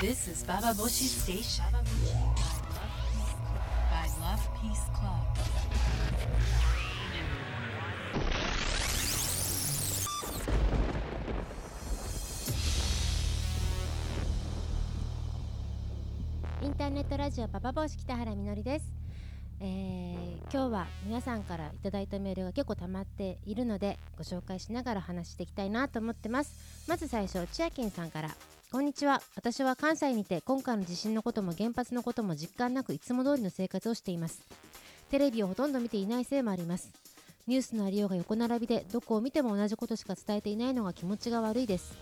This is Baba Boshi Station by Love Peace Club. Internet Radio Baba Boshi Kitahara Minori です。今日は皆さんからいただいたメールが結構溜まっているのでご紹介しながら話していきたいなと思ってます。まず最初、ちあきんさんから、こんにちは。私は関西にて今回の地震のことも原発のことも実感なくいつも通りの生活をしています。テレビをほとんど見ていないせいもあります。ニュースのありようが横並びでどこを見ても同じことしか伝えていないのが気持ちが悪いです。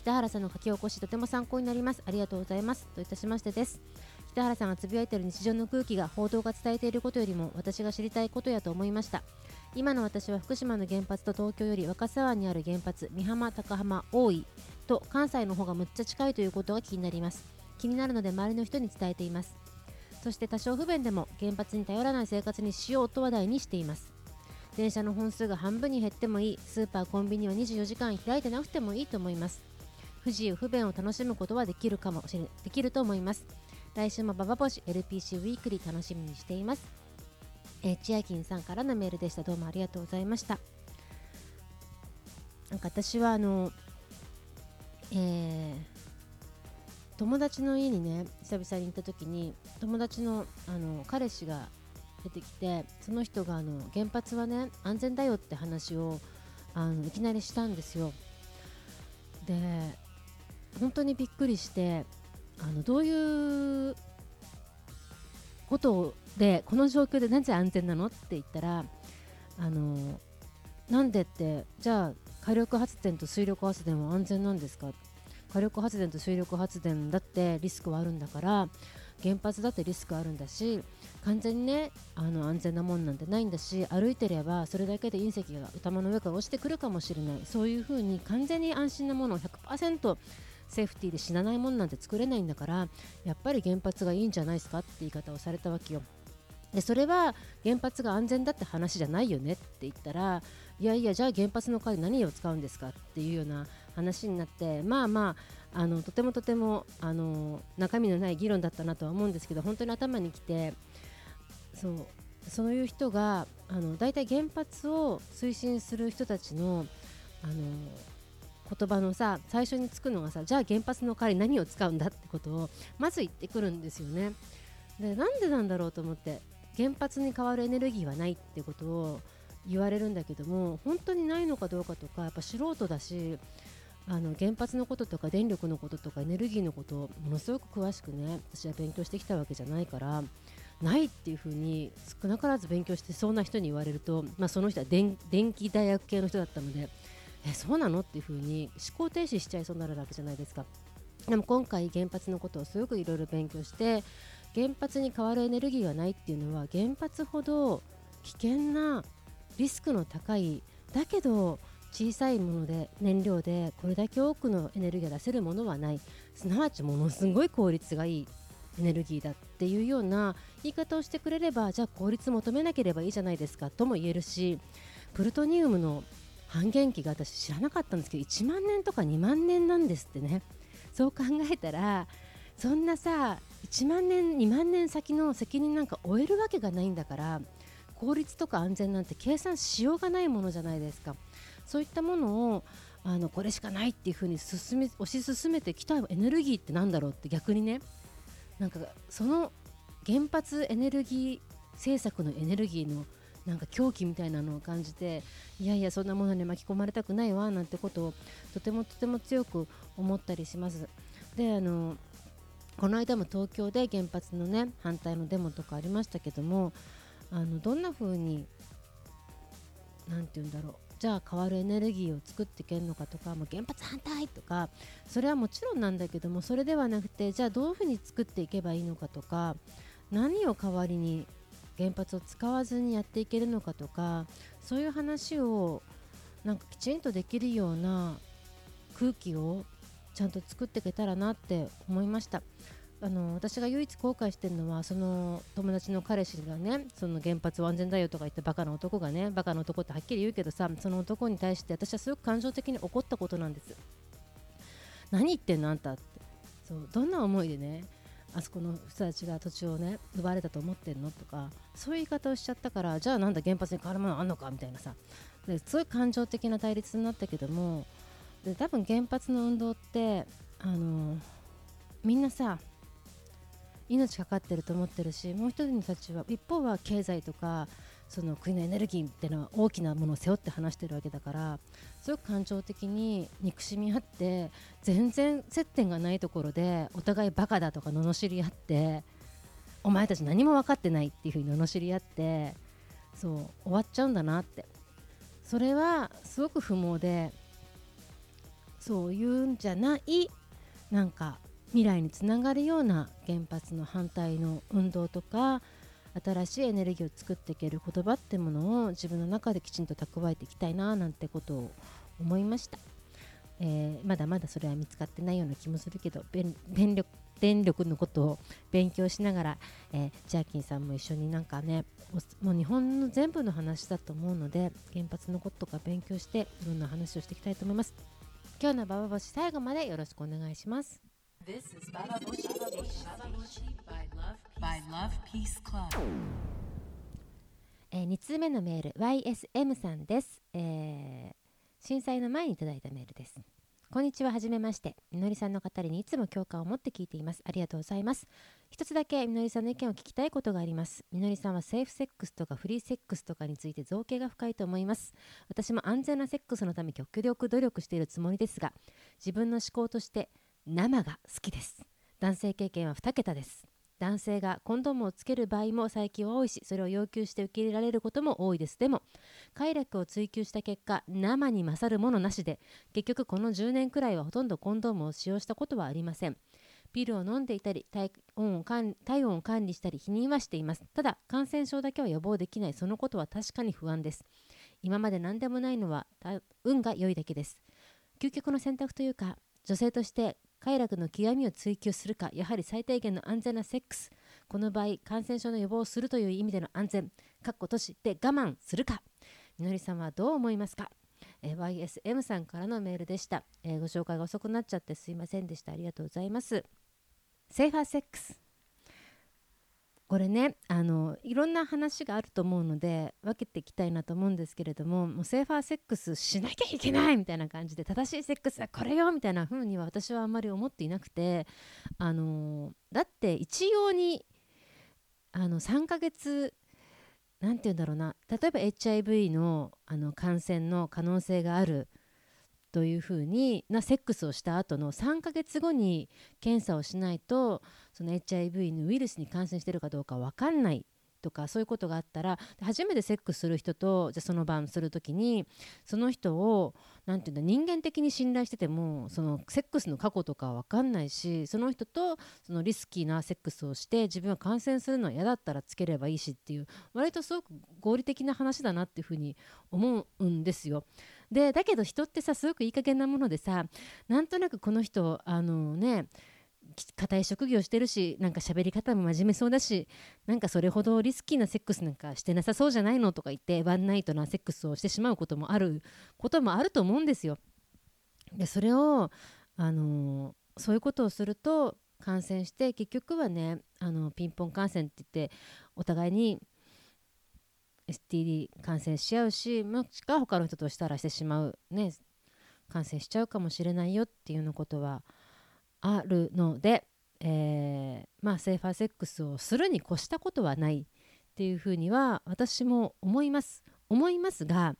北原さんの書き起こしとても参考になります。ありがとうございます。といたしましてです。北原さんがつぶやいている日常の空気が報道が伝えていることよりも私が知りたいことやと思いました。今の私は福島の原発と東京より若狭湾にある原発、美浜、高浜、大井と関西の方がむっちゃ近いということが気になります。気になるので周りの人に伝えています。そして多少不便でも原発に頼らない生活にしようと話題にしています。電車の本数が半分に減ってもいい、スーパーコンビニは24時間開いてなくてもいいと思います。不自由不便を楽しむことはできると思います。来週もババボシ LPC ウィークリー楽しみにしています。ちあきんさんからのメールでした。どうもありがとうございました。なんか私は友達の家にね、久々に行った時に友達の、彼氏が出てきて、その人が原発はね安全だよって話をいきなりしたんですよ。で本当にびっくりして、どういうことでこの状況でなぜ安全なのって言ったら、なんでって、じゃあ火力発電と水力発電は安全なんですか、火力発電と水力発電だってリスクはあるんだから、原発だってリスクあるんだし、完全にね安全なもんなんてないんだし、歩いてればそれだけで隕石が頭の上から落ちてくるかもしれない、そういうふうに完全に安心なものを 100% セーフティーで死なないもんなんて作れないんだから、やっぱり原発がいいんじゃないですかって言い方をされたわけよ。でそれは原発が安全だって話じゃないよねって言ったら、いやいやじゃあ原発の代わり何を使うんですかっていうような話になって、まあまあとても中身のない議論だったなとは思うんですけど、本当に頭にきて、そういう人がだいたい原発を推進する人たちの言葉のさ、最初につくのがさ、じゃあ原発の代わり何を使うんだってことをまず言ってくるんですよね。でなんでなんだろうと思って、原発に代わるエネルギーはないってことを言われるんだけども、本当にないのかどうかとか、やっぱ素人だし、原発のこととか電力のこととかエネルギーのことをものすごく詳しくね、私は勉強してきたわけじゃないから、ないっていうふうに少なからず勉強してそうな人に言われると、まあ、その人は電気大学系の人だったので、そうなのっていうふうに思考停止しちゃいそうになるわけじゃないですか。でも今回原発のことをすごくいろいろ勉強して、原発に代わるエネルギーはないっていうのは、原発ほど危険なリスクの高い、だけど小さいもので燃料でこれだけ多くのエネルギーが出せるものはない、すなわちものすごい効率がいいエネルギーだっていうような言い方をしてくれれば、じゃあ効率求めなければいいじゃないですかとも言えるし、プルトニウムの半減期が私知らなかったんですけど1万年とか2万年なんですってね。そう考えたらそんなさ1万年2万年先の責任なんか負えるわけがないんだから、効率とか安全なんて計算しようがないものじゃないですか。そういったものをこれしかないっていうふうに推し進めてきたエネルギーってなんだろうって、逆にね、なんかその原発エネルギー政策のエネルギーのなんか狂気みたいなのを感じて、いやいやそんなものに巻き込まれたくないわなんてことをとても強く思ったりします。でこの間も東京で原発のね反対のデモとかありましたけども、どんな風になんて言うんだろう、じゃあ変わるエネルギーを作っていけるのかとか、もう原発反対とかそれはもちろんなんだけども、それではなくてじゃあどういう風に作っていけばいいのかとか、何を代わりに原発を使わずにやっていけるのかとか、そういう話をなんかきちんとできるような空気をちゃんと作っていけたらなって思いました。私が唯一後悔してるのは、その友達の彼氏がね、その原発は安全だよとか言ってバカな男がね、バカな男ってはっきり言うけどさ、その男に対して私はすごく感情的に怒ったことなんです。何言ってんのあんたって、そうどんな思いでねあそこの人たちが土地をね奪われたと思ってんのとかそういう言い方をしちゃったから、じゃあなんだ原発に変わるものあんのかみたいなさ、ですごい感情的な対立になったけども、で多分原発の運動ってみんなさ命かかってると思ってるし、もう一人の人たちは一方は経済とかその国のエネルギーっていうのは大きなものを背負って話してるわけだから、すごく感情的に憎しみ合って全然接点がないところでお互いバカだとか罵り合って、お前たち何も分かってないっていうふうに罵り合って、そう終わっちゃうんだなって、それはすごく不毛で、そういうんじゃない、なんか未来につながるような原発の反対の運動とか新しいエネルギーを作っていける言葉ってものを自分の中できちんと蓄えていきたいななんてことを思いました。まだまだそれは見つかってないような気もするけど、電力のことを勉強しながら、ジャーキンさんも一緒になんかね、もう日本の全部の話だと思うので原発のこととか勉強していろんな話をしていきたいと思います。今日のババボシ最後までよろしくお願いします。This is Baba Boshi Station by Love Peace Club。 2通目のメール YSM さんです、震災の前にいただいたメールです。こんにちは、はじめまして。みのりさんの語りにいつも共感を持って聞いています。ありがとうございます。一つだけみのりさんの意見を聞きたいことがあります。みのりさんはセーフセックスとかフリーセックスとかについて造形が深いと思います。私も安全なセックスのため極力努力しているつもりですが、自分の思考として生が好きです。男性経験は2桁です。男性がコンドームをつける場合も最近は多いし、それを要求して受け入れられることも多いです。でも快楽を追求した結果、生に勝るものなしで、結局この10年くらいはほとんどコンドームを使用したことはありません。ピルを飲んでいたり体温を管理したり避妊はしています。ただ感染症だけは予防できない、そのことは確かに不安です。今まで何でもないのは運が良いだけです。究極の選択というか、女性として快楽の極みを追求するか、やはり最低限の安全なセックス、この場合感染症の予防をするという意味での安全として我慢するか、みのりさんはどう思いますか。YSM さんからのメールでした。ご紹介が遅くなっちゃってすいませんでした。ありがとうございます。セーファーセックス、これねいろんな話があると思うので分けていきたいなと思うんですけれども、もうセーファーセックスしなきゃいけないみたいな感じで、正しいセックスはこれよみたいな風には私はあんまり思っていなくて、だって一様に3ヶ月なんて言うんだろうな、例えば HIV の、感染の可能性があるという風になセックスをした後の3ヶ月後に検査をしないと、その HIV のウイルスに感染しているかどうか分かんないとか、そういうことがあったら、初めてセックスする人とじゃその晩するときに、その人をなんていうんだ、人間的に信頼しててもそのセックスの過去とか分かんないし、その人とそのリスキーなセックスをして自分は感染するのは嫌だったらつければいいしっていう、割とすごく合理的な話だなっていうふうに思うんですよ。でだけど人ってさ、すごくいい加減なものでさ、なんとなくこの人固い職業してるし、なんか喋り方も真面目そうだし、なんかそれほどリスキーなセックスなんかしてなさそうじゃないのとか言って、ワンナイトなセックスをしてしまうこともあると思うんですよ。でそれをそういうことをすると感染して、結局はねピンポン感染って言って、お互いにSTD 感染し合うし、もしくは他の人としたらしてしまう、ね、感染しちゃうかもしれないよっていうようなことはあるので、セーファーセックスをするに越したことはないっていうふうには私も思いますが、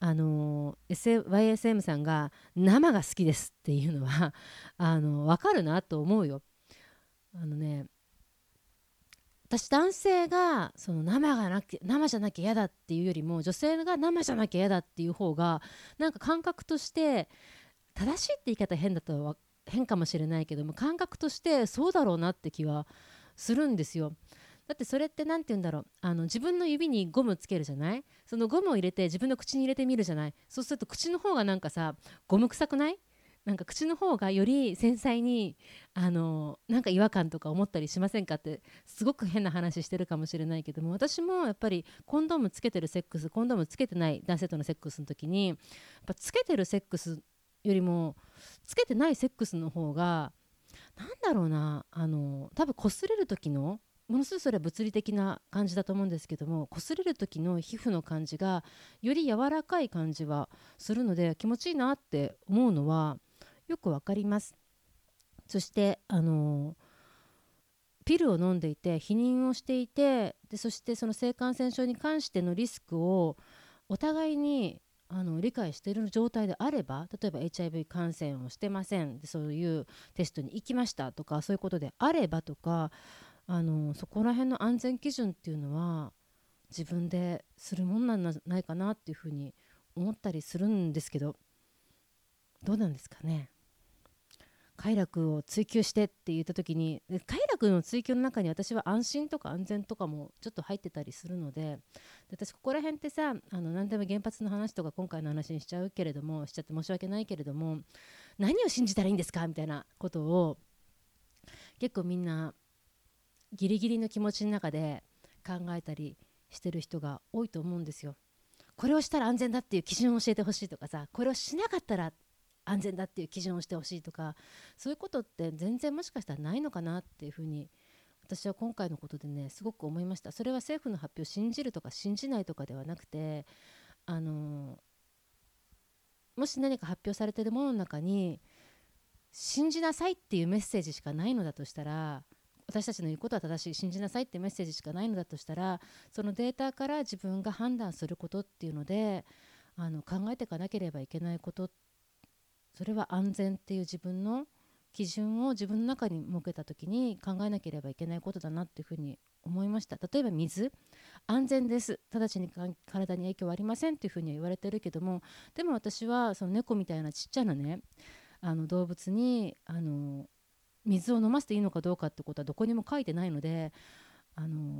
YSM さんが生が好きですっていうのは分かるなと思うよ。私男性がその生じゃなきゃ嫌だっていうよりも、女性が生じゃなきゃ嫌だっていう方がなんか感覚として正しいって言い方変かもしれないけども、感覚としてそうだろうなって気はするんですよ。だってそれってなんて言うんだろう、自分の指にゴムつけるじゃない、そのゴムを入れて自分の口に入れてみるじゃない、そうすると口の方がなんかさゴム臭くない、なんか口の方がより繊細になんか違和感とか思ったりしませんかって、すごく変な話してるかもしれないけども、私もやっぱりコンドームつけてるセックス、コンドームつけてない男性とのセックスの時に、やっぱつけてるセックスよりもつけてないセックスの方がなんだろうな、多分擦れる時のものすごいそれは物理的な感じだと思うんですけども、擦れる時の皮膚の感じがより柔らかい感じはするので気持ちいいなって思うのはよくわかります。そしてピルを飲んでいて避妊をしていて、でそしてその性感染症に関してのリスクをお互いに理解している状態であれば、例えば HIV 感染をしてませんでそういうテストに行きましたとかそういうことであればとか、そこら辺の安全基準っていうのは自分でするもんなんじゃないかなっていうふうに思ったりするんですけど、どうなんですかね。快楽を追求してって言った時に、快楽の追求の中に私は安心とか安全とかもちょっと入ってたりするので、私ここら辺ってさ、何でも原発の話とか今回の話にしちゃうけれども、しちゃって申し訳ないけれども、何を信じたらいいんですかみたいなことを結構みんなギリギリの気持ちの中で考えたりしてる人が多いと思うんですよ。これをしたら安全だっていう基準を教えてほしいとかさ、これをしなかったら安全だっていう基準をしてほしいとか、そういうことって全然もしかしたらないのかなっていうふうに私は今回のことでねすごく思いました。それは政府の発表を信じるとか信じないとかではなくて、もし何か発表されているものの中に信じなさいっていうメッセージしかないのだとしたら、私たちの言うことは正しい、信じなさいってメッセージしかないのだとしたら、そのデータから自分が判断することっていうので考えていかなければいけないこと、それは安全っていう自分の基準を自分の中に設けたときに考えなければいけないことだなっていうふうに思いました。例えば水、安全です。直ちに体に影響はありませんっていうふうには言われてるけども、でも私はその猫みたいなちっちゃなね、動物に水を飲ませていいのかどうかってことはどこにも書いてないので、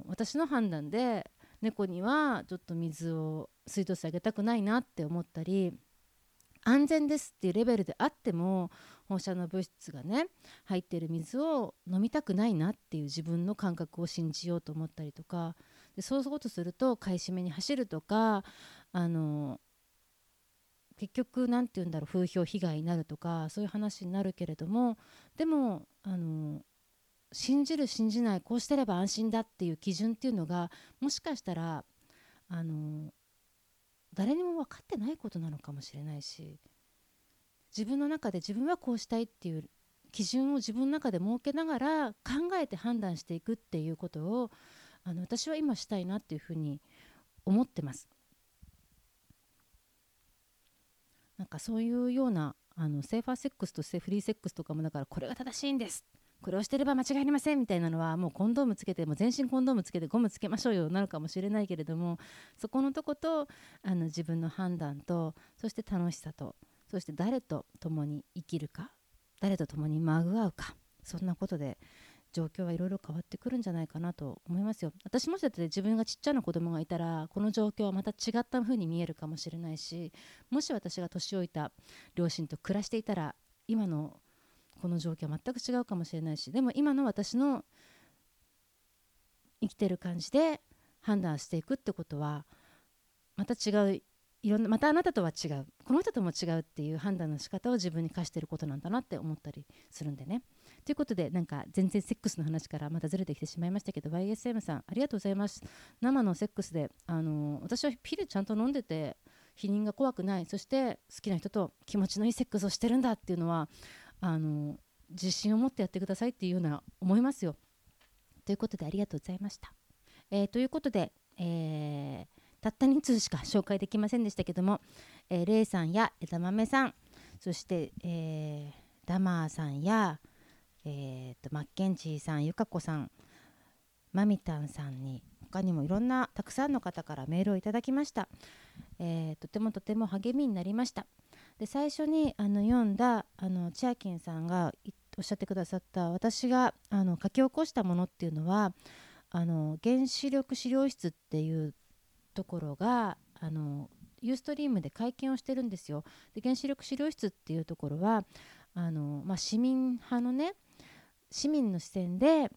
私の判断で猫にはちょっと水を水道水あげたくないなって思ったり、安全ですっていうレベルであっても放射能物質がね入っている水を飲みたくないなっていう自分の感覚を信じようと思ったりとかで、そういうことすると買い占めに走るとか結局なんて言うんだろう、風評被害になるとかそういう話になるけれども、でも信じる信じない、こうしてれば安心だっていう基準っていうのがもしかしたら誰にも分かってないことなのかもしれないし、自分の中で自分はこうしたいっていう基準を自分の中で設けながら考えて判断していくっていうことを私は今したいなっていうふうに思ってます。なんかそういうようなセーファーセックスとフリーセックスとかも、だからこれが正しいんです、これをしてれば間違いありませんみたいなのはもうコンドームつけてもう全身コンドームつけてゴムつけましょうよなのかもしれないけれども、そこのとこと自分の判断と、そして楽しさと、そして誰と共に生きるか、誰と共にまぐわうか、そんなことで状況はいろいろ変わってくるんじゃないかなと思いますよ。私もしだって自分がちっちゃな子供がいたらこの状況はまた違った風に見えるかもしれないし、もし私が年老いた両親と暮らしていたら今のこの状況は全く違うかもしれないし、でも今の私の生きてる感じで判断していくってことはまた違う、いろんな、またあなたとは違う、この人とも違うっていう判断の仕方を自分に課していることなんだなって思ったりするんでね。ということで、なんか全然セックスの話からまたずれてきてしまいましたけど、 YSM さんありがとうございます。生のセックスで私はピルちゃんと飲んでて避妊が怖くない、そして好きな人と気持ちのいいセックスをしてるんだっていうのは自信を持ってやってくださいっていうような思いますよ。ということでありがとうございました。ということで、たった2通しか紹介できませんでしたけども、レイさんや枝豆さん、そして、ダマーさんや、マッケンジーさん、ゆかこさん、マミタンさんに他にもいろんなたくさんの方からメールをいただきました、とても励みになりました。で最初に読んだ千秋さんがおっしゃってくださった私が書き起こしたものっていうのは原子力資料室っていうところがユーストリームで会見をしてるんですよ。で原子力資料室っていうところは市民派のね、市民の視線で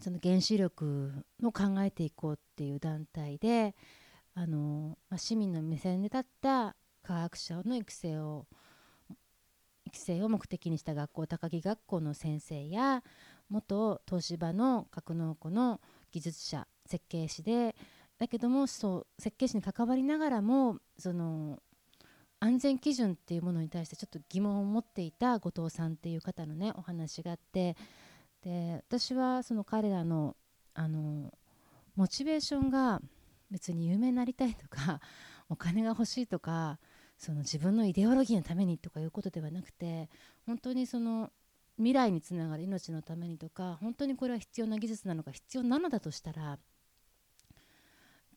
その原子力を考えていこうっていう団体で市民の目線で立った科学者の育成を規制を目的にした学校、高木学校の先生や元東芝の格納庫の技術者、設計士で、だけどもそう設計士に関わりながらもその安全基準っていうものに対してちょっと疑問を持っていた後藤さんっていう方のねお話があって、で私はその彼らのモチベーションが別に有名になりたいとかお金が欲しいとかその自分のイデオロギーのためにとかいうことではなくて、本当にその未来につながる命のためにとか、本当にこれは必要な技術なのか、必要なのだとしたら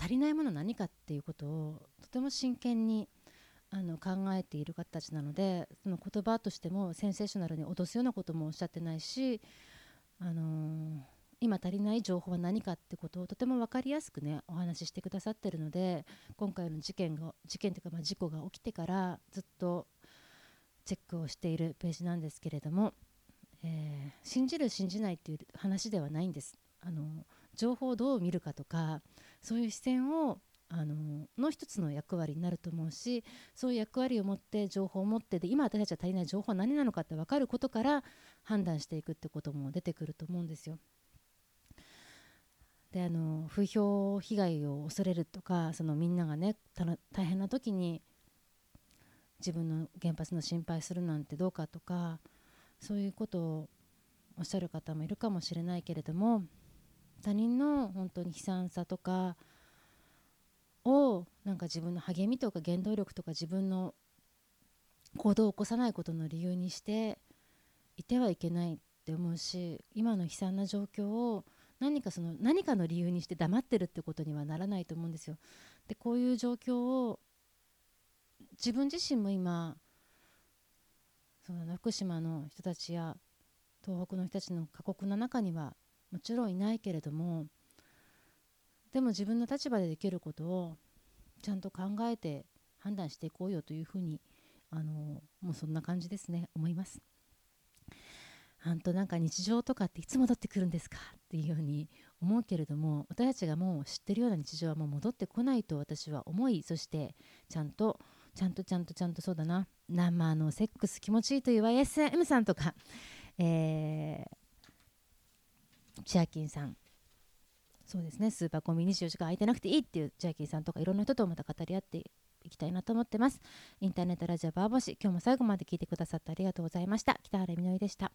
足りないものは何かっていうことをとても真剣に考えている方たちなので、その言葉としてもセンセーショナルに脅すようなこともおっしゃってないし、今足りない情報は何かってことをとても分かりやすくねお話ししてくださってるので、今回の事件というか事故が起きてからずっとチェックをしているページなんですけれども、信じる信じないっていう話ではないんです。情報をどう見るかとかそういう視線をの一つの役割になると思うし、そういう役割を持って情報を持ってで今私たちは足りない情報は何なのかって分かることから判断していくってことも出てくると思うんですよ。で風評被害を恐れるとか、そのみんながね大変な時に自分の原発の心配するなんてどうかとか、そういうことをおっしゃる方もいるかもしれないけれども、他人の本当に悲惨さとかをなんか自分の励みとか原動力とか自分の行動を起こさないことの理由にしていてはいけないって思うし、今の悲惨な状況を何かの理由にして黙ってるってことにはならないと思うんですよ。でこういう状況を自分自身も今その福島の人たちや東北の人たちの過酷な中にはもちろんいないけれども、でも自分の立場でできることをちゃんと考えて判断していこうよというふうにもうそんな感じですね、思います。なんか日常とかっていつ戻ってくるんですかっていうように思うけれども、私たちがもう知ってるような日常はもう戻ってこないと私は思い、そしてちゃんとそうだな、生のセックス気持ちいいという YSM さんとか、千秋さん、そうですね、スーパーコンビニ24時間空いてなくていいっていう千秋さんとかいろんな人とまた語り合っていきたいなと思ってます。インターネットラジオバーボシ、今日も最後まで聞いてくださってありがとうございました。北原みのりでした。